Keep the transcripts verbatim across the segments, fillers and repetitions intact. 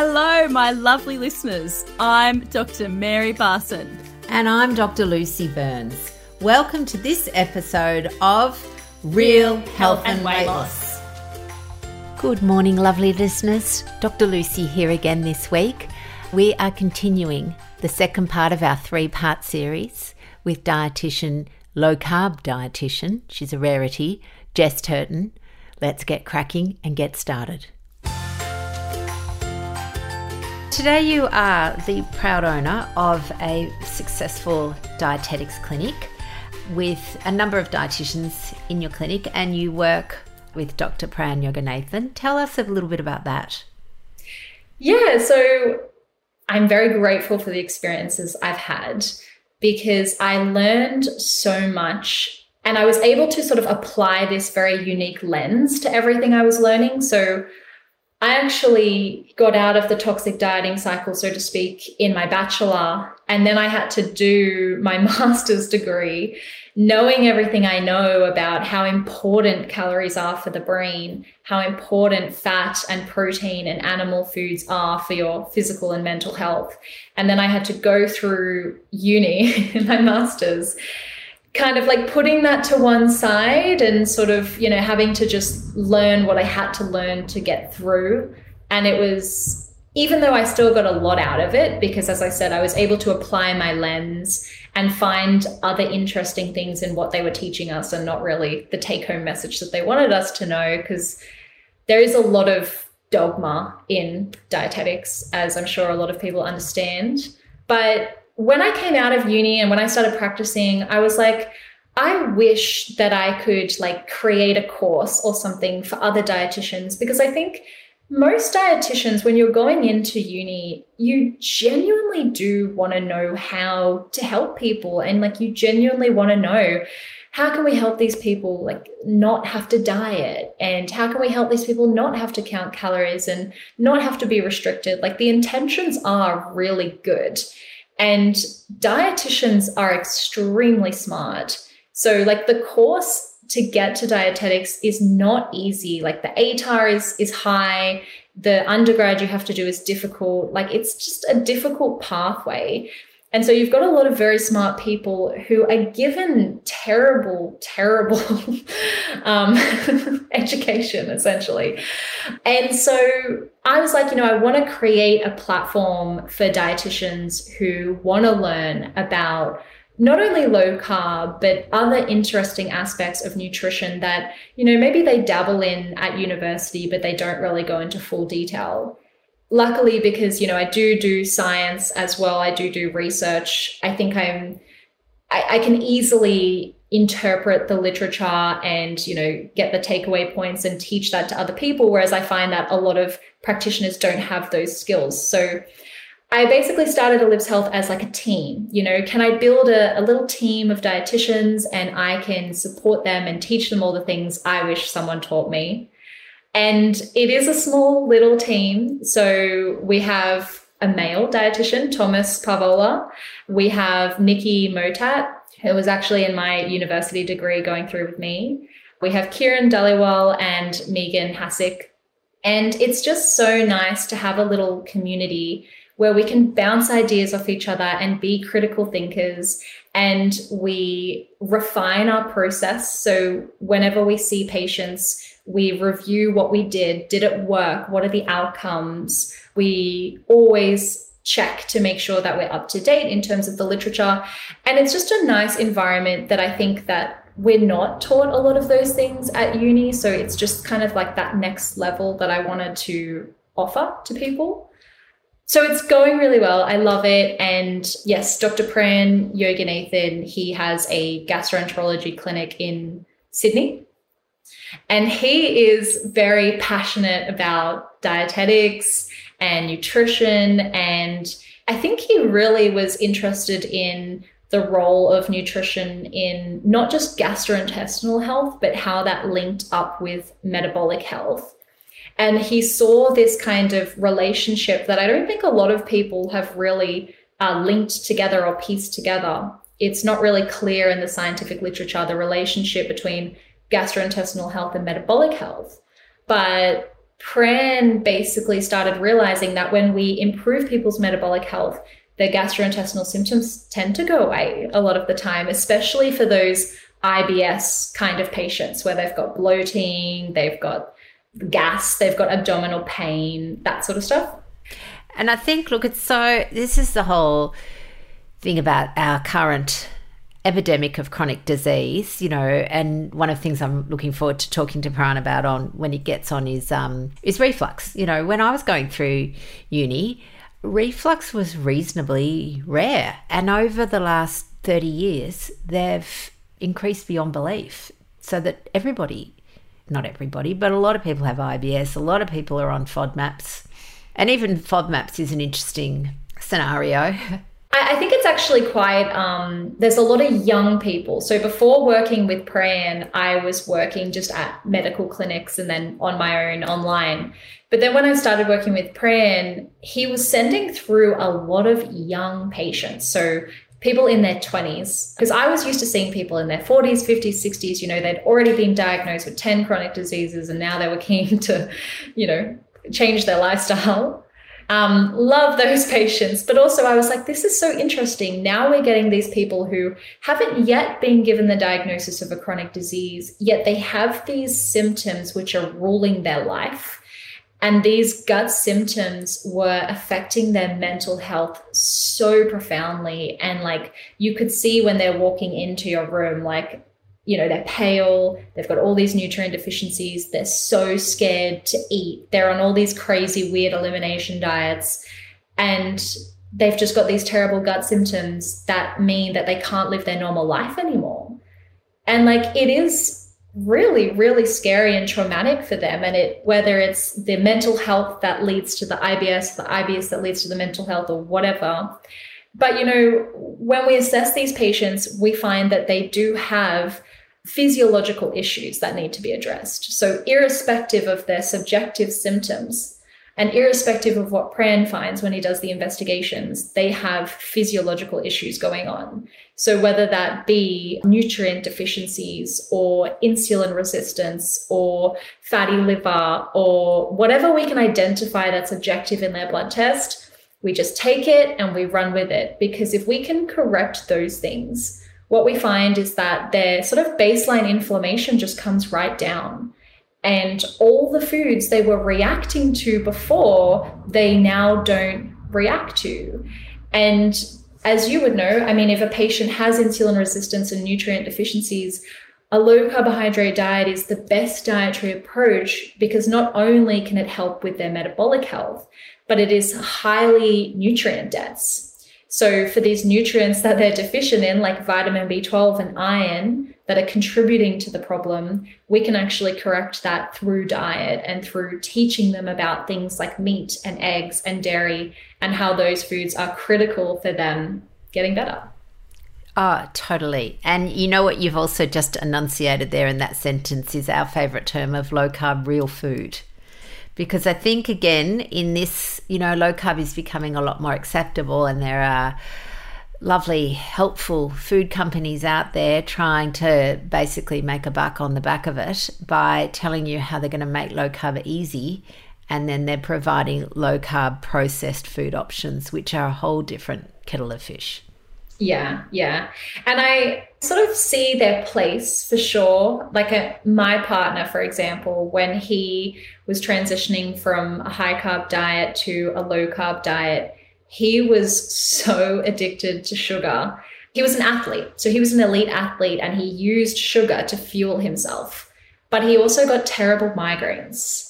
Hello, my lovely listeners. I'm Doctor Mary Barson. And I'm Doctor Lucy Burns. Welcome to this episode of Real Health and Weight Loss. Good morning, lovely listeners. Doctor Lucy here again this week. We are continuing the second part of our three-part series with dietitian, low-carb dietitian, she's a rarity, Jess Turton. Let's get cracking and get started. Today you are the proud owner of a successful dietetics clinic with a number of dietitians in your clinic, and you work with Doctor Pran Yoganathan. Tell us a little bit about that. Yeah, so I'm very grateful for the experiences I've had because I learned so much and I was able to sort of apply this very unique lens to everything I was learning. So I actually got out of the toxic dieting cycle, so to speak, in my bachelor, and then I had to do my master's degree, knowing everything I know about how important calories are for the brain, how important fat and protein and animal foods are for your physical and mental health. And then I had to go through uni in my master's, kind of like putting that to one side and sort of, you know, having to just learn what I had to learn to get through. And it was, even though I still got a lot out of it, because as I said, I was able to apply my lens and find other interesting things in what they were teaching us and not really the take-home message that they wanted us to know, because there is a lot of dogma in dietetics, as I'm sure a lot of people understand. But when I came out of uni and when I started practicing, I was like, I wish that I could like create a course or something for other dietitians, because I think most dietitians, when you're going into uni, you genuinely do want to know how to help people. And like, you genuinely want to know, how can we help these people like not have to diet? And how can we help these people not have to count calories and not have to be restricted? Like, the intentions are really good. And dietitians are extremely smart. So like the course to get to dietetics is not easy. Like the A T A R is, is high. The undergrad you have to do is difficult. Like it's just a difficult pathway. And so you've got a lot of very smart people who are given terrible, terrible um, education, essentially. And so I was like, you know, I want to create a platform for dietitians who want to learn about not only low carb, but other interesting aspects of nutrition that, you know, maybe they dabble in at university, but they don't really go into full detail. Luckily, because, you know, I do do science as well. I do do research. I think I'm, I, I can easily interpret the literature and, you know, get the takeaway points and teach that to other people. Whereas I find that a lot of practitioners don't have those skills. So I basically started Ellipse Health as like a team. You know, can I build a, a little team of dietitians and I can support them and teach them all the things I wish someone taught me? And it is a small little team. So we have a male dietitian, Thomas Pavola. We have Nikki Motat, who was actually in my university degree going through with me. We have Kieran Daliwal and Megan Hassick. And it's just so nice to have a little community where we can bounce ideas off each other and be critical thinkers. And we refine our process. So whenever we see patients, we review what we did. Did it work? What are the outcomes? We always check to make sure that we're up to date in terms of the literature. And it's just a nice environment that I think that we're not taught a lot of those things at uni. So it's just kind of like that next level that I wanted to offer to people. So it's going really well. I love it. And yes, Doctor Pran Yoganathan, he has a gastroenterology clinic in Sydney. And he is very passionate about dietetics and nutrition. And I think he really was interested in the role of nutrition in not just gastrointestinal health, but how that linked up with metabolic health. And he saw this kind of relationship that I don't think a lot of people have really uh, linked together or pieced together. It's not really clear in the scientific literature, the relationship between gastrointestinal health and metabolic health. But Pran basically started realizing that when we improve people's metabolic health, their gastrointestinal symptoms tend to go away a lot of the time, especially for those I B S kind of patients where they've got bloating, they've got gas, they've got abdominal pain, that sort of stuff. And I think, look, it's so, this is the whole thing about our current epidemic of chronic disease, you know, and one of the things I'm looking forward to talking to Pran about on when he gets on is um is reflux. You know, when I was going through uni, reflux was reasonably rare, and over the last thirty years they've increased beyond belief, so that everybody, not everybody, but a lot of people have I B S, a lot of people are on FODMAPs, and even FODMAPs is an interesting scenario. I think it's actually quite, um, there's a lot of young people. So before working with Pran, I was working just at medical clinics and then on my own online. But then when I started working with Pran, he was sending through a lot of young patients. So people in their twenties, because I was used to seeing people in their forties, fifties, sixties, you know, they'd already been diagnosed with ten chronic diseases and now they were keen to, you know, change their lifestyle. Um, love those patients. But also I was like, this is so interesting. Now we're getting these people who haven't yet been given the diagnosis of a chronic disease, yet they have these symptoms which are ruling their life. And these gut symptoms were affecting their mental health so profoundly. And like you could see when they're walking into your room, like, you know, they're pale, they've got all these nutrient deficiencies, they're so scared to eat, they're on all these crazy, weird elimination diets, and they've just got these terrible gut symptoms that mean that they can't live their normal life anymore. And like, it is really, really scary and traumatic for them. And it, whether it's the mental health that leads to the I B S, the I B S that leads to the mental health or whatever. But, you know, when we assess these patients, we find that they do have physiological issues that need to be addressed. So irrespective of their subjective symptoms and irrespective of what Pran finds when he does the investigations, they have physiological issues going on. So whether that be nutrient deficiencies or insulin resistance or fatty liver or whatever we can identify that's objective in their blood test, we just take it and we run with it. Because if we can correct those things, what we find is that their sort of baseline inflammation just comes right down, and all the foods they were reacting to before, they now don't react to. And as you would know, I mean, if a patient has insulin resistance and nutrient deficiencies, a low carbohydrate diet is the best dietary approach, because not only can it help with their metabolic health, but it is highly nutrient dense. So for these nutrients that they're deficient in, like vitamin B twelve and iron, that are contributing to the problem, we can actually correct that through diet and through teaching them about things like meat and eggs and dairy and how those foods are critical for them getting better. Oh, totally. And you know what you've also just enunciated there in that sentence is our favorite term of low carb real food. Because I think, again, in this, you know, low carb is becoming a lot more acceptable, and there are lovely, helpful food companies out there trying to basically make a buck on the back of it by telling you how they're going to make low carb easy, and then they're providing low carb processed food options, which are a whole different kettle of fish. Yeah, yeah. And I sort of see their place for sure. Like a, my partner, for example, when he was transitioning from a high carb diet to a low carb diet, he was so addicted to sugar. He was an athlete. So he was an elite athlete, and he used sugar to fuel himself. But he also got terrible migraines,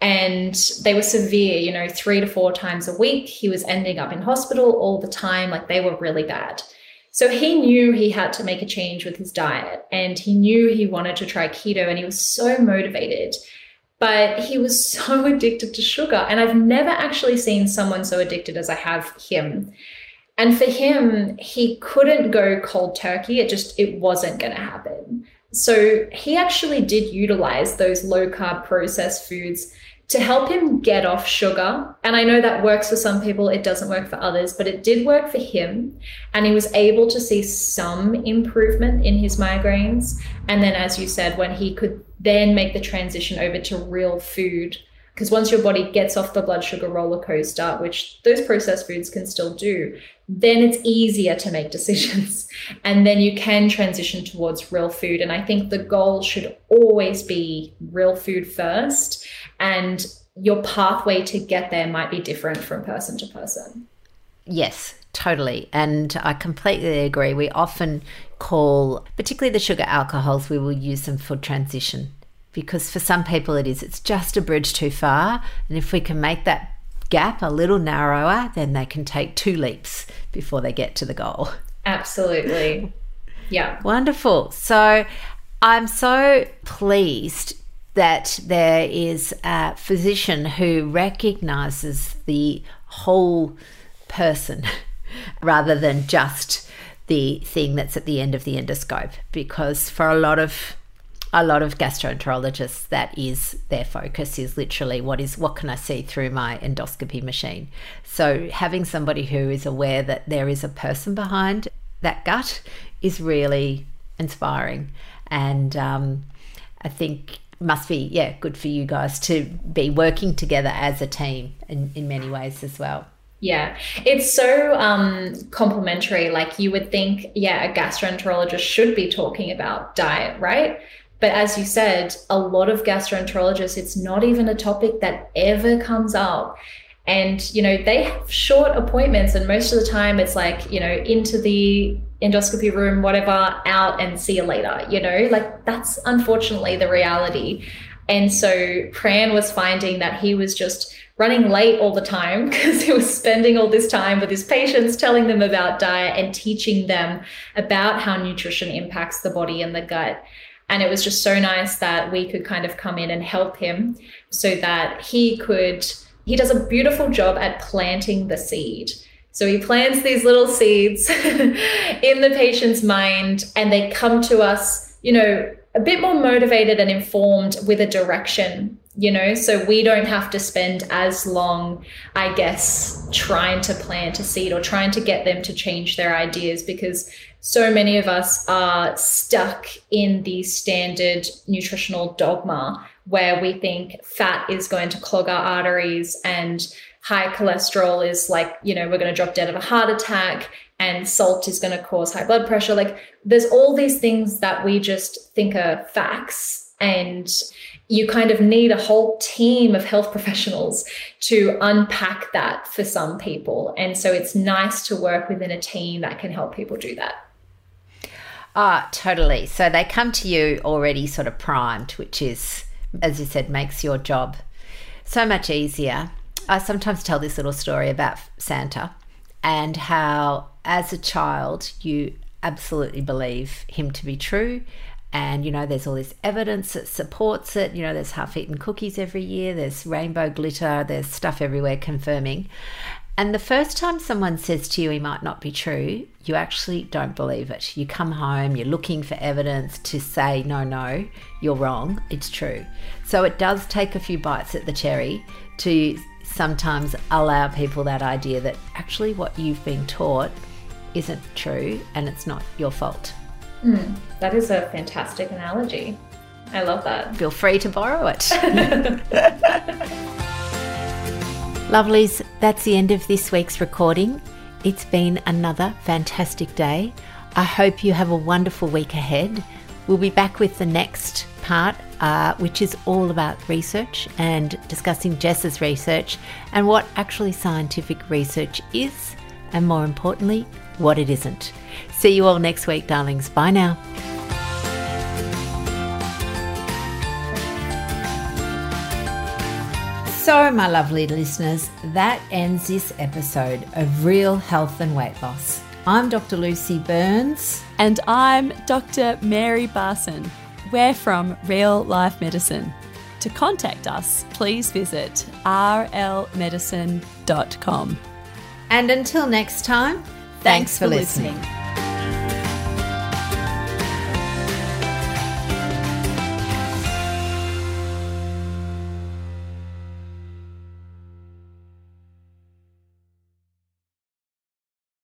and they were severe, you know, three to four times a week. He was ending up in hospital all the time. Like, they were really bad. So he knew he had to make a change with his diet, and he knew he wanted to try keto, and he was so motivated, but he was so addicted to sugar. And I've never actually seen someone so addicted as I have him. And for him, he couldn't go cold turkey. It just, it wasn't going to happen. So he actually did utilize those low carb processed foods to help him get off sugar. And I know that works for some people, it doesn't work for others, but it did work for him. And he was able to see some improvement in his migraines. And then, as you said, when he could then make the transition over to real food, Because once your body gets off the blood sugar roller coaster, which those processed foods can still do, then it's easier to make decisions. And then you can transition towards real food. And I think the goal should always be real food first. And your pathway to get there might be different from person to person. Yes, totally. And I completely agree. We often call, particularly the sugar alcohols, we will use them for transition. Because for some people it is, it's just a bridge too far. And if we can make that gap a little narrower, then they can take two leaps before they get to the goal. Absolutely. Yeah. Wonderful. So I'm so pleased that there is a physician who recognizes the whole person rather than just the thing that's at the end of the endoscope. Because for a lot of A lot of gastroenterologists, that is their focus, is literally what is what can I see through my endoscopy machine. So having somebody who is aware that there is a person behind that gut is really inspiring, and um, I think must be yeah good for you guys to be working together as a team in, in many ways as well. Yeah, it's so um, complementary. Like you would think, yeah, a gastroenterologist should be talking about diet, right? But as you said, a lot of gastroenterologists, it's not even a topic that ever comes up. And, you know, they have short appointments and most of the time it's like, you know, into the endoscopy room, whatever, out and see you later, you know, like that's unfortunately the reality. And so Pran was finding that he was just running late all the time because he was spending all this time with his patients, telling them about diet and teaching them about how nutrition impacts the body and the gut. And it was just so nice that we could kind of come in and help him so that he could, he does a beautiful job at planting the seed. So he plants these little seeds in the patient's mind and they come to us, you know, a bit more motivated and informed with a direction, you know, so we don't have to spend as long, I guess, trying to plant a seed or trying to get them to change their ideas, because so many of us are stuck in the standard nutritional dogma where we think fat is going to clog our arteries and high cholesterol is like, you know, we're going to drop dead of a heart attack and salt is going to cause high blood pressure. Like there's all these things that we just think are facts, and you kind of need a whole team of health professionals to unpack that for some people. And so it's nice to work within a team that can help people do that. Ah, totally. So they come to you already sort of primed, which is, as you said, makes your job so much easier. I sometimes tell this little story about Santa and how as a child you absolutely believe him to be true. And, you know, there's all this evidence that supports it. You know, there's half-eaten cookies every year. There's rainbow glitter. There's stuff everywhere confirming. And the first time someone says to you he might not be true, you actually don't believe it. You come home, you're looking for evidence to say, no, no, you're wrong, it's true. So it does take a few bites at the cherry to sometimes allow people that idea that actually what you've been taught isn't true and it's not your fault. Mm, that is a fantastic analogy. I love that. Feel free to borrow it. Lovelies, that's the end of this week's recording. It's been another fantastic day. I hope you have a wonderful week ahead. We'll be back with the next part, uh, which is all about research and discussing Jess's research and what actually scientific research is, and more importantly, what it isn't. See you all next week, darlings. Bye now. So, my lovely listeners, that ends this episode of Real Health and Weight Loss. I'm Doctor Lucy Burns. And I'm Doctor Mary Barson. We're from Real Life Medicine. To contact us, please visit r l medicine dot com. And until next time, Thanks, Thanks for, for listening. listening.